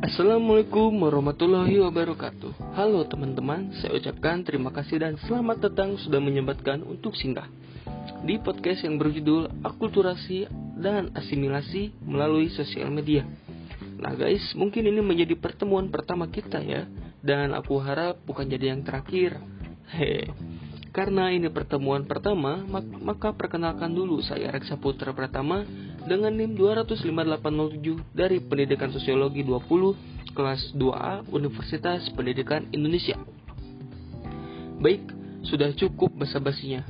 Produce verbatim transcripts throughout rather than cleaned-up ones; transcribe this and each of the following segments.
Assalamualaikum warahmatullahi wabarakatuh. Halo teman-teman, saya ucapkan terima kasih dan selamat datang sudah menyempatkan untuk singgah di podcast yang berjudul Akulturasi dan Asimilasi Melalui Sosial Media. Nah guys, mungkin ini menjadi pertemuan pertama kita ya, dan aku harap bukan jadi yang terakhir. Heh. Karena ini pertemuan pertama, maka perkenalkan dulu saya Rexa Putra Pratama dengan NIM dua ratus lima delapan nol tujuh dari Pendidikan Sosiologi dua puluh kelas dua A Universitas Pendidikan Indonesia. Baik, sudah cukup basa-basinya.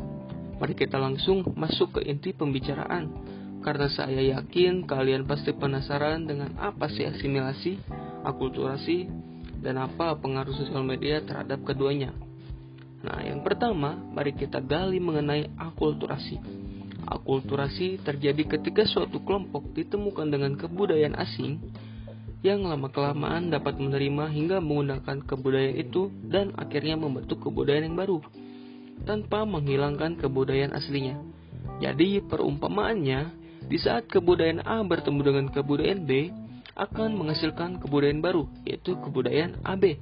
Mari kita langsung masuk ke inti pembicaraan. Karena saya yakin kalian pasti penasaran dengan apa sih asimilasi, akulturasi, dan apa pengaruh sosial media terhadap keduanya. Nah, yang pertama, mari kita gali mengenai akulturasi. Akulturasi terjadi ketika suatu kelompok ditemukan dengan kebudayaan asing yang lama-kelamaan dapat menerima hingga menggunakan kebudayaan itu dan akhirnya membentuk kebudayaan yang baru tanpa menghilangkan kebudayaan aslinya. Jadi perumpamaannya, di saat kebudayaan A bertemu dengan kebudayaan B akan menghasilkan kebudayaan baru, yaitu kebudayaan A B.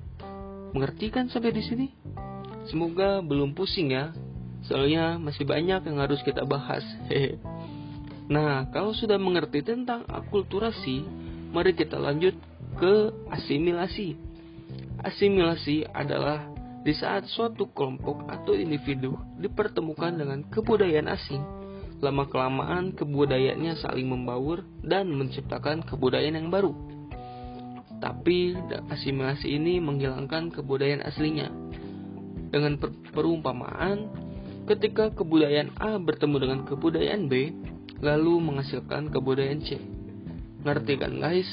Mengerti kan sampai di sini? Semoga belum pusing ya. Soalnya masih banyak yang harus kita bahas. Nah, kalau sudah mengerti tentang akulturasi, mari kita lanjut ke asimilasi. Asimilasi adalah di saat suatu kelompok atau individu dipertemukan dengan kebudayaan asing, lama-kelamaan kebudayaannya saling membaur dan menciptakan kebudayaan yang baru. Tapi asimilasi ini menghilangkan kebudayaan aslinya. Dengan per- perumpamaan, ketika kebudayaan A bertemu dengan kebudayaan B, lalu menghasilkan kebudayaan C. Ngerti kan guys?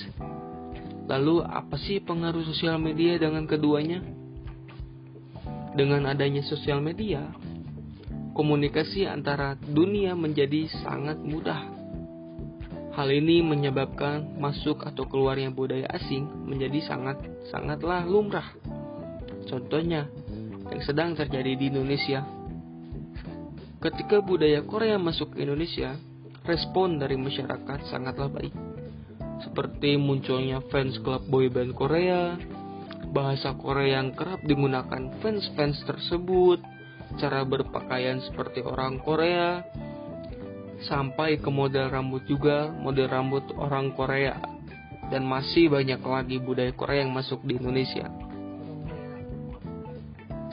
Lalu apa sih pengaruh sosial media dengan keduanya? Dengan adanya sosial media, komunikasi antara dunia menjadi sangat mudah. Hal ini menyebabkan masuk atau keluarnya budaya asing menjadi sangat sangatlah lumrah. Contohnya, yang sedang terjadi di Indonesia. Ketika budaya Korea masuk ke Indonesia, respon dari masyarakat sangatlah baik. Seperti munculnya fans club boyband Korea, bahasa Korea yang kerap digunakan fans-fans tersebut, cara berpakaian seperti orang Korea, sampai ke model rambut juga, model rambut orang Korea, dan masih banyak lagi budaya Korea yang masuk di Indonesia.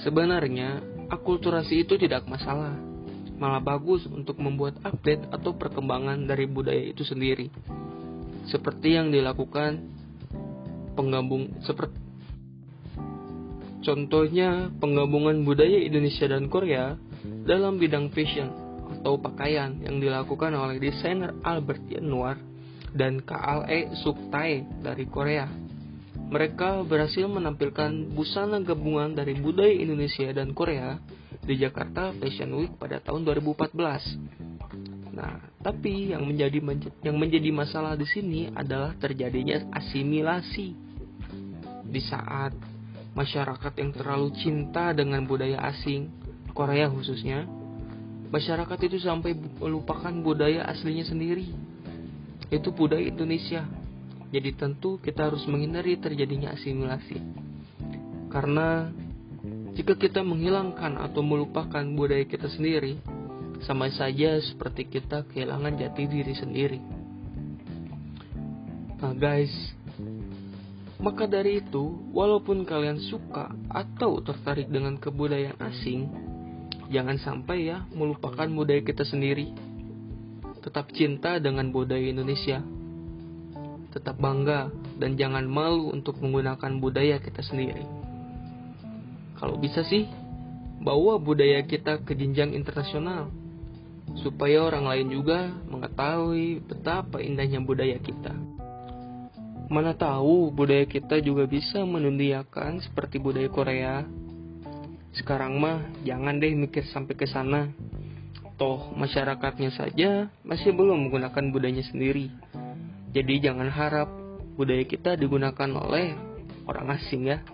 Sebenarnya, akulturasi itu tidak masalah. Malah bagus untuk membuat update atau perkembangan dari budaya itu sendiri. Seperti yang dilakukan penggabung seperti contohnya penggabungan budaya Indonesia dan Korea dalam bidang fashion atau pakaian yang dilakukan oleh desainer Albert Yanuar dan K A E Suktae dari Korea. Mereka berhasil menampilkan busana gabungan dari budaya Indonesia dan Korea di Jakarta Fashion Week pada tahun dua ribu empat belas. Nah, tapi yang menjadi yang menjadi masalah di sini adalah terjadinya asimilasi. Di saat masyarakat yang terlalu cinta dengan budaya asing, Korea khususnya, masyarakat itu sampai melupakan budaya aslinya sendiri, yaitu budaya Indonesia. Jadi tentu kita harus menghindari terjadinya asimilasi. Karena jika kita menghilangkan atau melupakan budaya kita sendiri, sama saja seperti kita kehilangan jati diri sendiri. Nah guys, maka dari itu, walaupun kalian suka atau tertarik dengan kebudayaan asing, jangan sampai ya melupakan budaya kita sendiri. Tetap cinta dengan budaya Indonesia. Tetap bangga dan jangan malu untuk menggunakan budaya kita sendiri. Kalau bisa sih, bawa budaya kita ke jenjang internasional, supaya orang lain juga mengetahui betapa indahnya budaya kita. Mana tahu budaya kita juga bisa menduniakan seperti budaya Korea. Sekarang mah jangan deh mikir sampai ke sana. Toh masyarakatnya saja masih belum menggunakan budayanya sendiri. Jadi jangan harap budaya kita digunakan oleh orang asing ya.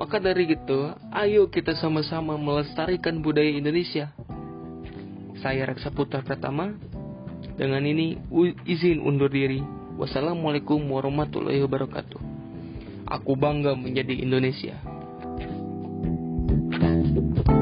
Maka dari itu, ayo kita sama-sama melestarikan budaya Indonesia. Saya Rexa Putra Pratama. Dengan ini izin undur diri. Wassalamualaikum warahmatullahi wabarakatuh. Aku bangga menjadi Indonesia.